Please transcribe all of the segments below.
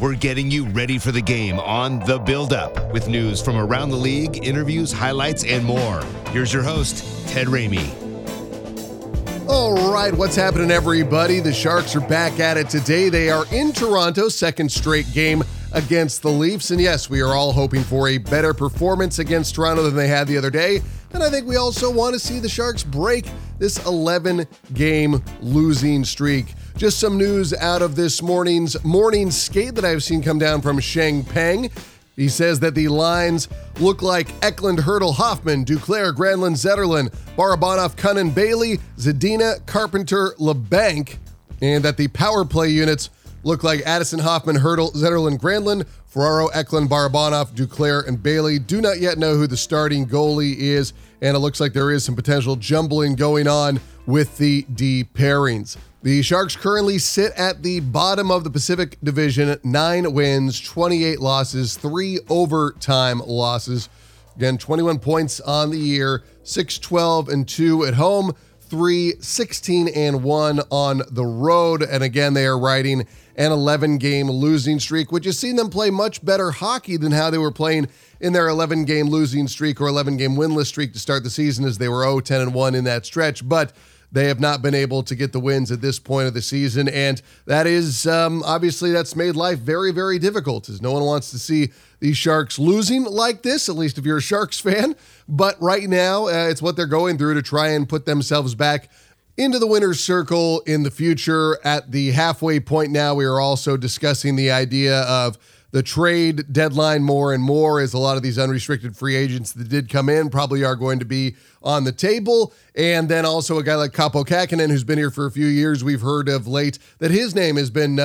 We're getting you ready for the game on The Build-Up with news from around the league, interviews, highlights, and more. Here's your host, Ted Ramey. All right, what's happening, everybody? The Sharks are back at it today. They are in Toronto, second straight game against the Leafs. And yes, we are all hoping for a better performance against Toronto than they had the other day. And I think we also want to see the Sharks break this 11-game losing streak. Just some news out of this morning's morning skate that I've seen come down from Sheng Peng. He says that the lines look like Eklund, Hertl, Hoffman, Duclair, Granlund, Zetterlund, Barabanov, Kunin, Bailey, Zadina, Carpenter, LeBanc, and that the power play units look like Addison, Hoffman, Hertl, Zetterlund, Granlund, Ferraro, Eklund, Barabanov, Duclair, and Bailey. Do not yet know who the starting goalie is, and it looks like there is some potential jumbling going on with the D pairings. The Sharks currently sit at the bottom of the Pacific Division, 9 wins, 28 losses, 3 overtime losses. Again, 21 points on the year, 6-12-2 at home, 3-16-1 on the road. And again, they are riding an 11-game losing streak, which has seen them play much better hockey than how they were playing in their 11-game losing streak or 11-game winless streak to start the season, as they were 0-10-1 in that stretch. But they have not been able to get the wins at this point of the season, and that is, obviously, that's made life very, very difficult, as no one wants to see the Sharks losing like this, at least if you're a Sharks fan. But right now, it's what they're going through to try and put themselves back into the winner's circle in the future. At the halfway point now, we are also discussing the idea of the trade deadline more and more, as a lot of these unrestricted free agents that did come in probably are going to be on the table. And then also a guy like Kapo Kakinen, who's been here for a few years, we've heard of late that his name has been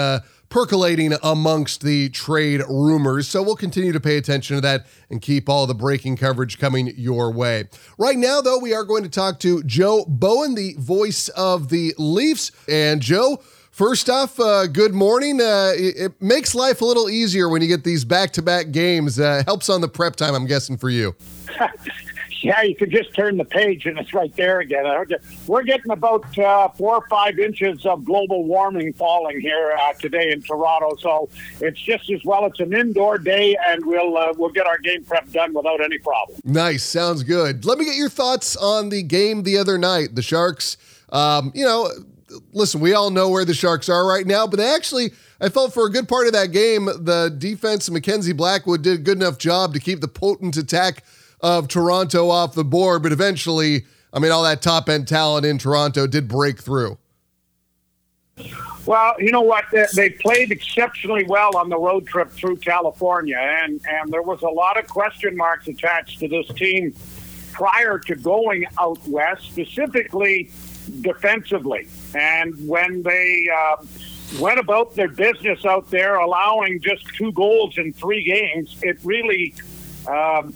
percolating amongst the trade rumors. So we'll continue to pay attention to that and keep all the breaking coverage coming your way. Right now, though, we are going to talk to Joe Bowen, the voice of the Leafs. And Joe, first off, good morning. It makes life a little easier when you get these back-to-back games. Helps on the prep time, I'm guessing, for you. Yeah, you could just turn the page and it's right there again. We're getting about 4 or 5 inches of global warming falling here today in Toronto, so it's just as well. It's an indoor day, and we'll get our game prep done without any problem. Nice, sounds good. Let me get your thoughts on the game the other night. The Sharks, listen, we all know where the Sharks are right now, but I felt for a good part of that game, the defense, Mackenzie Blackwood, did a good enough job to keep the potent attack of Toronto off the board. But eventually, all that top-end talent in Toronto did break through. Well, you know what? They played exceptionally well on the road trip through California, and there was a lot of question marks attached to this team prior to going out west, specifically defensively. And when they went about their business out there, allowing just 2 goals in 3 games, it really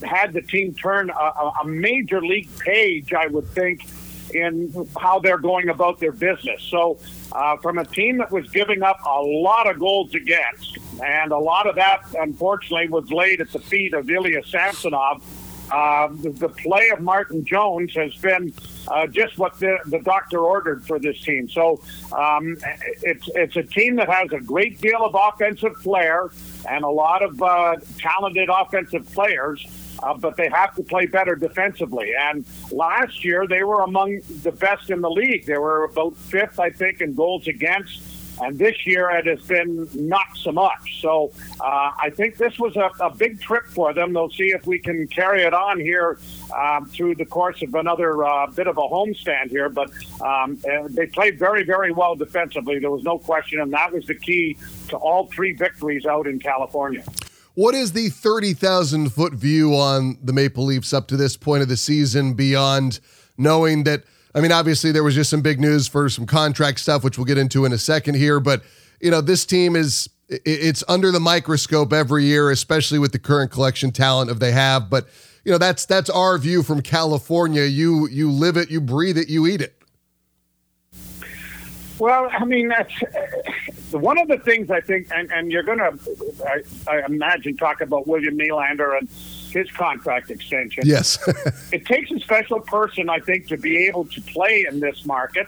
had the team turn a major league page, I would think, in how they're going about their business. So from a team that was giving up a lot of goals against, and a lot of that, unfortunately, was laid at the feet of Ilya Samsonov, the play of Martin Jones has been just what the doctor ordered for this team. So it's a team that has a great deal of offensive flair and a lot of talented offensive players, but they have to play better defensively. And last year, they were among the best in the league. They were about 5th, I think, in goals against. And this year it has been not so much. So I think this was a big trip for them. They'll see if we can carry it on here through the course of another bit of a homestand here. But they played very, very well defensively. There was no question. And that was the key to all 3 victories out in California. What is the 30,000-foot view on the Maple Leafs up to this point of the season, beyond knowing that, obviously there was just some big news for some contract stuff, which we'll get into in a second here, but you know, this team is, it's under the microscope every year, especially with the current collection talent of they have. But, you know, that's our view from California. You live it, you breathe it, you eat it. Well, I mean, that's one of the things I think, and you're going to, I imagine, talk about William Nylander and his contract extension. Yes. It takes a special person, I think, to be able to play in this market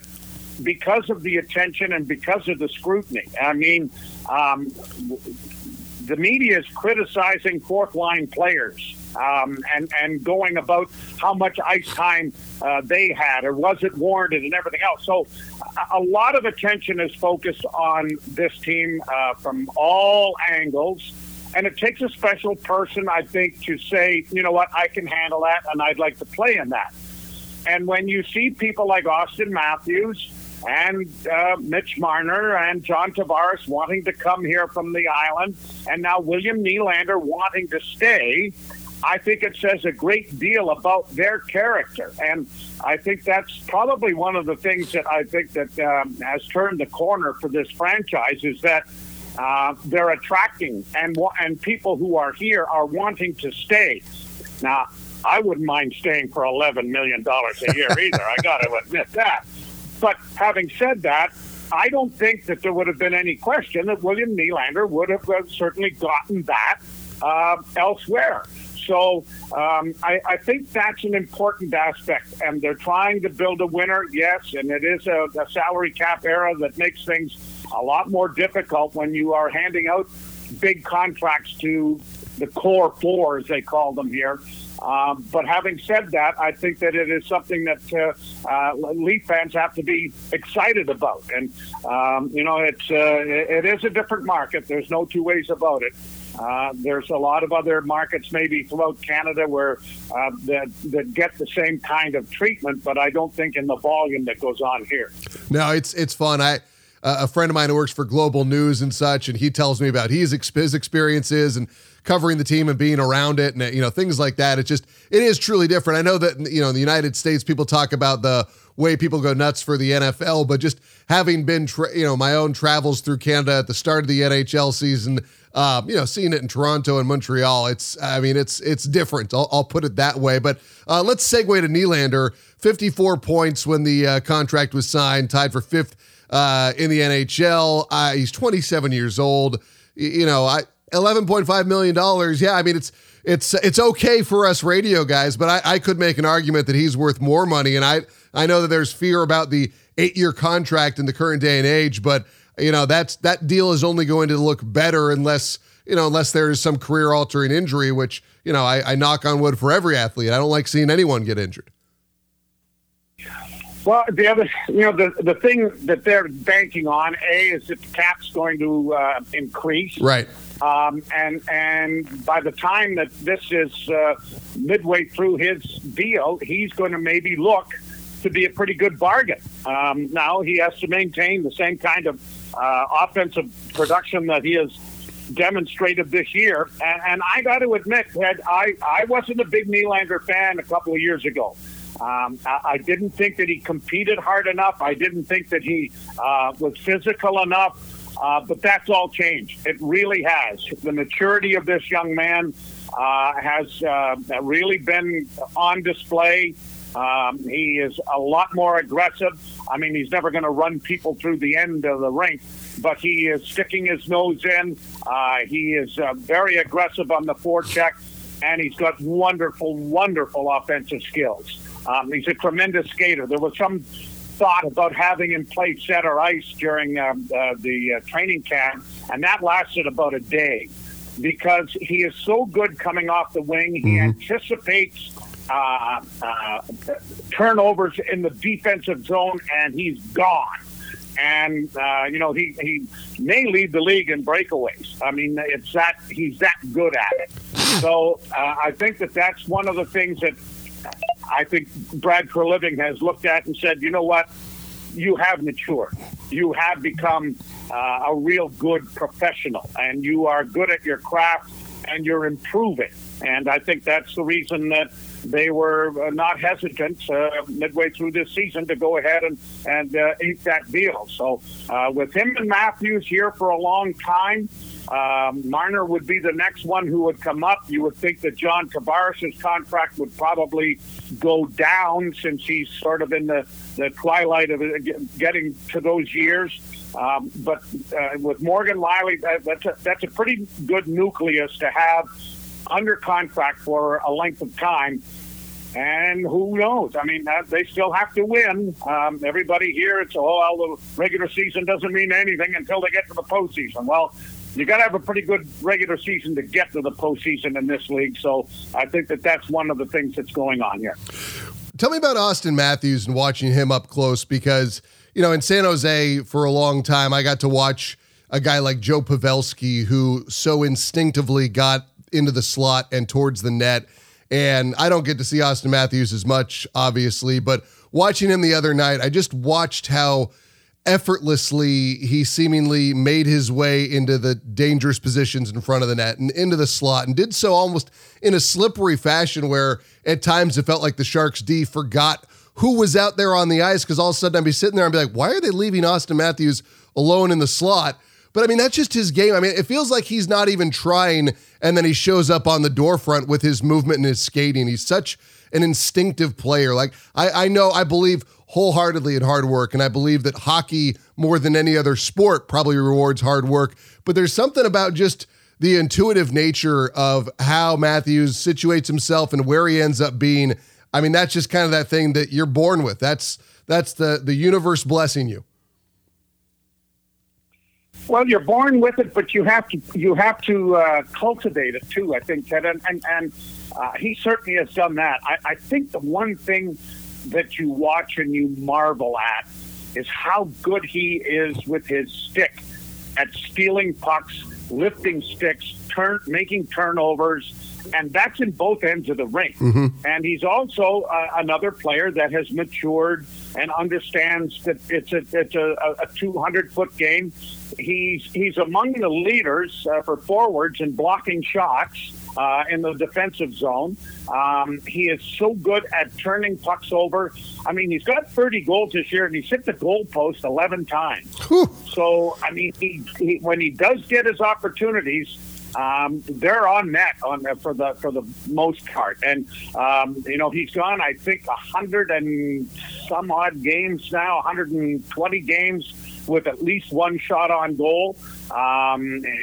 because of the attention and because of the scrutiny. I mean, the media is criticizing fourth-line players and going about how much ice time they had or was it warranted and everything else. So a lot of attention is focused on this team from all angles. And it takes a special person, I think, to say, you know what, I can handle that and I'd like to play in that. And when you see people like Austin Matthews and Mitch Marner and John Tavares wanting to come here from the island, and now William Nylander wanting to stay, I think it says a great deal about their character. And I think that's probably one of the things that I think that has turned the corner for this franchise is that they're attracting and people who are here are wanting to stay. Now, I wouldn't mind staying for $11 million a year either. I got to admit that. But having said that, I don't think that there would have been any question that William Nylander would have certainly gotten that elsewhere. So I think that's an important aspect. And they're trying to build a winner, yes, and it is a salary cap era that makes things a lot more difficult when you are handing out big contracts to the core four, as they call them here. But having said that, I think that it is something that Leaf fans have to be excited about. And, you know, it is a different market. There's no two ways about it. There's a lot of other markets maybe throughout Canada where that get the same kind of treatment, but I don't think in the volume that goes on here. No, it's fun. A friend of mine who works for Global News and such, and he tells me about his experiences and covering the team and being around it and, you know, things like that. It's just, it is truly different. I know that, you know, in the United States, people talk about the way people go nuts for the NFL, but just having been, my own travels through Canada at the start of the NHL season, seeing it in Toronto and Montreal, it's different. I'll put it that way. But let's segue to Nylander. 54 points when the contract was signed, tied for fifth in the NHL. He's 27 years old. $11.5 million. Yeah, I mean, it's okay for us radio guys, but I could make an argument that he's worth more money. And I know that there's fear about the 8-year contract in the current day and age, but you know, that deal is only going to look better unless there is some career altering injury, which, you know, I knock on wood for every athlete. I don't like seeing anyone get injured. Well, the other, you know, the thing that they're banking on, is that the cap's going to increase. Right. And by the time that this is midway through his deal, he's going to maybe look to be a pretty good bargain. Now he has to maintain the same kind of offensive production that he has demonstrated this year. And I got to admit, Ted, I wasn't a big Nylander fan a couple of years ago. I didn't think that he competed hard enough. I didn't think that he was physical enough. But that's all changed. It really has. The maturity of this young man has really been on display. He is a lot more aggressive. I mean, he's never going to run people through the end of the rink, but he is sticking his nose in. He is very aggressive on the forecheck, and he's got wonderful, wonderful offensive skills. He's a tremendous skater. There was some thought about having him play center ice during the training camp, and that lasted about a day because he is so good coming off the wing. He anticipates turnovers in the defensive zone, and he's gone. And, he may lead the league in breakaways. I mean, he's that good at it. So I think that that's one of the things that I think Brad for a Living has looked at and said, you know what, you have matured. You have become a real good professional, and you are good at your craft, and you're improving. And I think that's the reason that they were not hesitant midway through this season to go ahead and ink that deal. So with him and Matthews here for a long time, Marner would be the next one who would come up. You would think that John Tavares' contract would probably go down since he's sort of in the twilight of getting to those years. But with Morgan Riley, that's a pretty good nucleus to have under contract for a length of time. And who knows? I mean, they still have to win. Everybody here, it's, the regular season doesn't mean anything until they get to the postseason. Well, you got to have a pretty good regular season to get to the postseason in this league. So I think that that's one of the things that's going on here. Tell me about Austin Matthews and watching him up close, because, you know, in San Jose for a long time, I got to watch a guy like Joe Pavelski, who so instinctively got into the slot and towards the net. And I don't get to see Austin Matthews as much, obviously, but watching him the other night, I just watched how effortlessly he seemingly made his way into the dangerous positions in front of the net and into the slot, and did so almost in a slippery fashion where at times it felt like the Sharks D forgot who was out there on the ice, because all of a sudden I'd be sitting there and be like, why are they leaving Austin Matthews alone in the slot? But I mean, that's just his game. I mean, it feels like he's not even trying, and then he shows up on the doorfront with his movement and his skating. He's such an instinctive player. Like, I believe wholeheartedly at hard work, and I believe that hockey, more than any other sport, probably rewards hard work, but there's something about just the intuitive nature of how Matthews situates himself and where he ends up being. I mean, that's just kind of that thing that you're born with. That's the universe blessing you. Well, you're born with it, but you have to cultivate it too, I think, Ted, and he certainly has done that. I think the one thing that you watch and you marvel at is how good he is with his stick at stealing pucks, lifting sticks, making turnovers, and that's in both ends of the rink. Mm-hmm. And he's also another player that has matured and understands that it's a 200-foot game. He's among the leaders for forwards in blocking shots in the defensive zone. He is so good at turning pucks over. I mean, he's got 30 goals this year, and he's hit the goalpost 11 times. Whew. So, I mean, he when he does get his opportunities, they're on net for the most part. And, you know, he's gone, I think, 100 and some odd games now, 120 games with at least one shot on goal.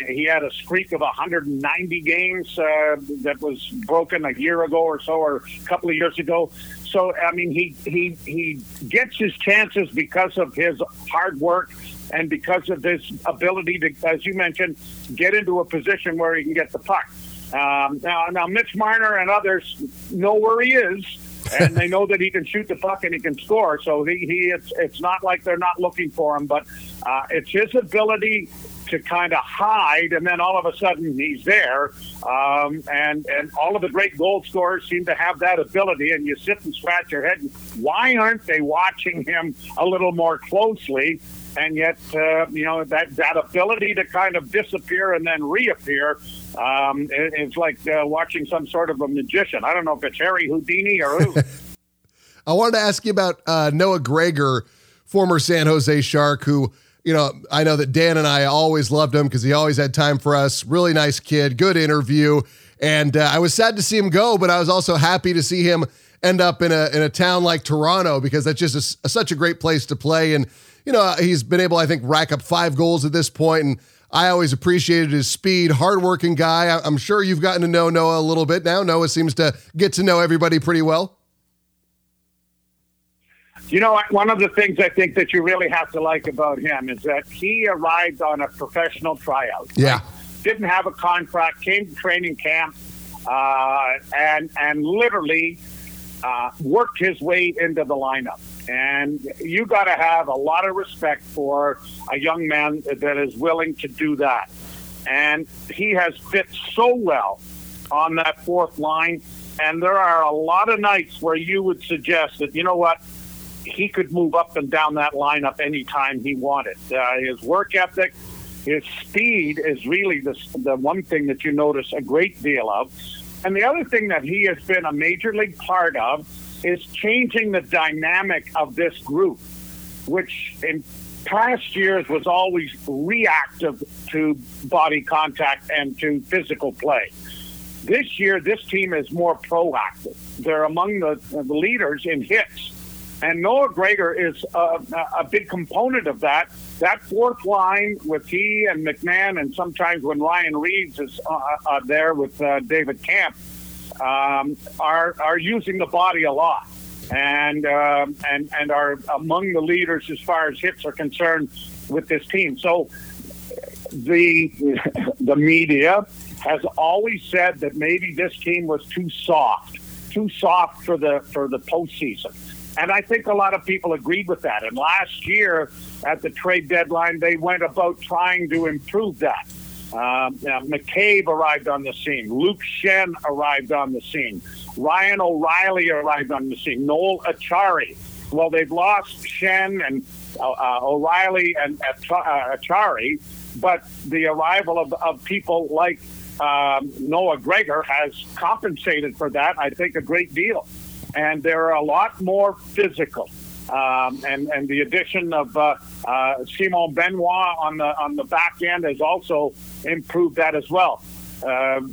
He had a streak of 190 games that was broken a year ago or so, or a couple of years ago. So, I mean, he gets his chances because of his hard work and because of his ability to, as you mentioned, get into a position where he can get the puck. Now, Mitch Marner and others know where he is, and they know that he can shoot the puck and he can score. So it's not like they're not looking for him, but it's his ability to kind of hide, and then all of a sudden he's there. And all of the great goal scorers seem to have that ability, and you sit and scratch your head. Why aren't they watching him a little more closely? And yet, you know, that ability to kind of disappear and then reappear, it's like watching some sort of a magician. I don't know if it's Harry Houdini or who. I wanted to ask you about Noah Gregor, former San Jose Shark, who, you know, I know that Dan and I always loved him because he always had time for us. Really nice kid, good interview. And I was sad to see him go, but I was also happy to see him end up in a town like Toronto, because that's just such a great place to play. And, you know, he's been able, I think, rack up 5 goals at this point, and I always appreciated his speed, hardworking guy. I'm sure you've gotten to know Noah a little bit now. Noah seems to get to know everybody pretty well. You know, one of the things I think that you really have to like about him is that he arrived on a professional tryout. Yeah. Right? Didn't have a contract, came to training camp, and literally worked his way into the lineup. And you got to have a lot of respect for a young man that is willing to do that. And he has fit so well on that fourth line. And there are a lot of nights where you would suggest that, you know what, he could move up and down that lineup anytime he wanted. His work ethic, his speed is really the one thing that you notice a great deal of. And the other thing that he has been a major league part of is changing the dynamic of this group, which in past years was always reactive to body contact and to physical play. This year, this team is more proactive. They're among the leaders in hits. And Noah Gregor is a big component of that. That fourth line with he and McMahon, and sometimes when Ryan Reeves is there with David Camp, are using the body a lot and are among the leaders as far as hits are concerned with this team. So the media has always said that maybe this team was too soft for the postseason. And I think a lot of people agreed with that. And last year at the trade deadline, they went about trying to improve that. McCabe arrived on the scene. Luke Shen arrived on the scene. Ryan O'Reilly arrived on the scene. Noel Achari. Well, they've lost Shen and O'Reilly and Achari, but the arrival of people like Noah Gregor has compensated for that, I think, a great deal. And they're a lot more physical. And the addition of Simon Benoit on the back end has also improved that as well.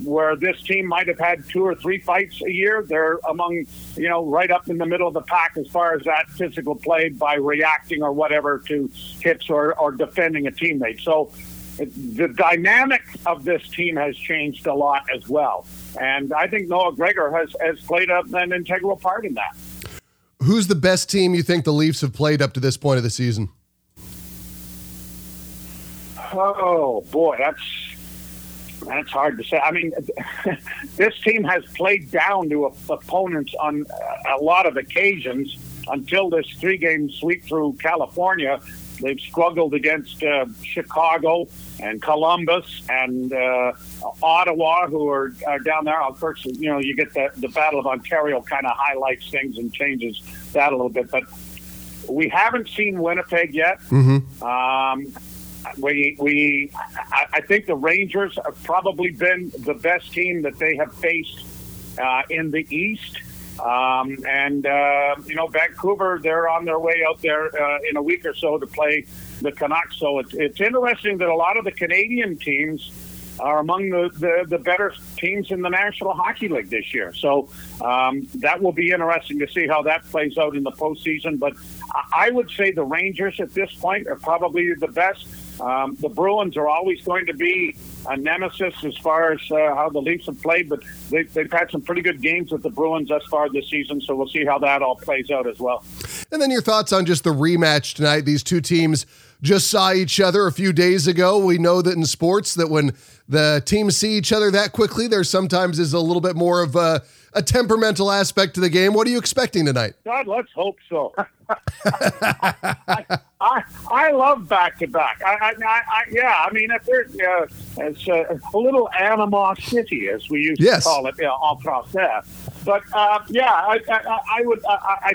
Where this team might have had 2 or 3 fights a year, they're among, right up in the middle of the pack as far as that physical play by reacting or whatever to hits or defending a teammate. So the dynamic of this team has changed a lot as well. And I think Noah Gregor has played an integral part in that. Who's the best team you think the Leafs have played up to this point of the season? Oh, boy, that's hard to say. I mean, this team has played down to opponents on a lot of occasions until this 3-game sweep through California. They've struggled against Chicago and Columbus and Ottawa, who are down there. Of course, you get the Battle of Ontario kind of highlights things and changes that a little bit. But we haven't seen Winnipeg yet. Mm-hmm. I think the Rangers have probably been the best team that they have faced in the East. Vancouver, they're on their way out there in a week or so to play the Canucks. So it's interesting that a lot of the Canadian teams are among the better teams in the National Hockey League this year. So that will be interesting to see how that plays out in the postseason. But I would say the Rangers at this point are probably the best. The Bruins are always going to be a nemesis as far as how the Leafs have played, but they've had some pretty good games with the Bruins thus far this season, so we'll see how that all plays out as well. And then your thoughts on just the rematch tonight. These two teams just saw each other a few days ago. We know that in sports that when the teams see each other that quickly, there sometimes is a little bit more of a temperamental aspect to the game. What are you expecting tonight? God, let's hope so. I love back-to-back. If there's a little animosity, as we used to call it, en français. But, I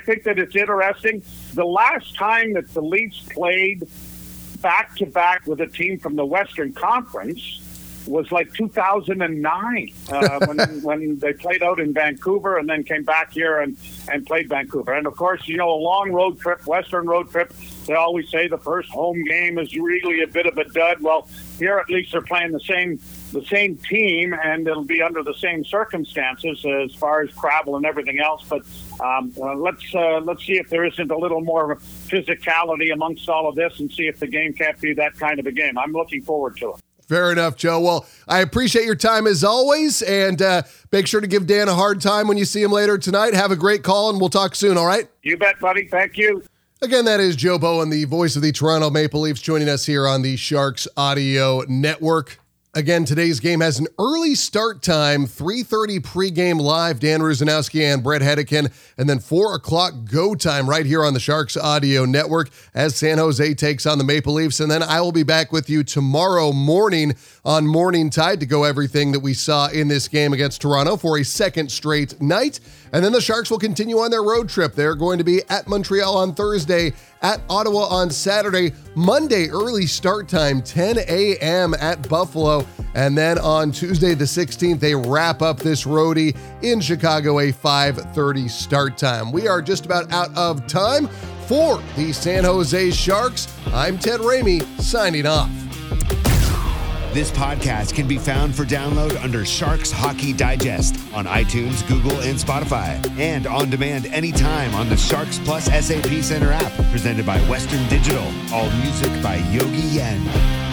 think that it's interesting. The last time that the Leafs played back-to-back with a team from the Western Conference was like 2009 when they played out in Vancouver and then came back here and played Vancouver. And, of course, a long road trip, Western road trip, they always say the first home game is really a bit of a dud. Well, here at least they're playing the same team, and it'll be under the same circumstances as far as travel and everything else. But let's see if there isn't a little more physicality amongst all of this and see if the game can't be that kind of a game. I'm looking forward to it. Fair enough, Joe. Well, I appreciate your time as always, and make sure to give Dan a hard time when you see him later tonight. Have a great call, and we'll talk soon, all right? You bet, buddy. Thank you. Again, that is Joe Bowen, the voice of the Toronto Maple Leafs, joining us here on the Sharks Audio Network. Again, today's game has an early start time, 3:30 pregame live, Dan Rusinowski and Brett Hedekin, and then 4 o'clock go time right here on the Sharks Audio Network as San Jose takes on the Maple Leafs. And then I will be back with you tomorrow morning on Morning Tide to go everything that we saw in this game against Toronto for a second straight night. And then the Sharks will continue on their road trip. They're going to be at Montreal on Thursday, at Ottawa on Saturday, Monday early start time, 10 a.m. at Buffalo, And then on Tuesday the 16th, they wrap up this roadie in Chicago, a 5:30 start time. We are just about out of time for the San Jose Sharks. I'm Ted Ramey, signing off. This podcast can be found for download under Sharks Hockey Digest on iTunes, Google, and Spotify, and on demand anytime on the Sharks Plus SAP Center app, presented by Western Digital. All music by Yogi Yen.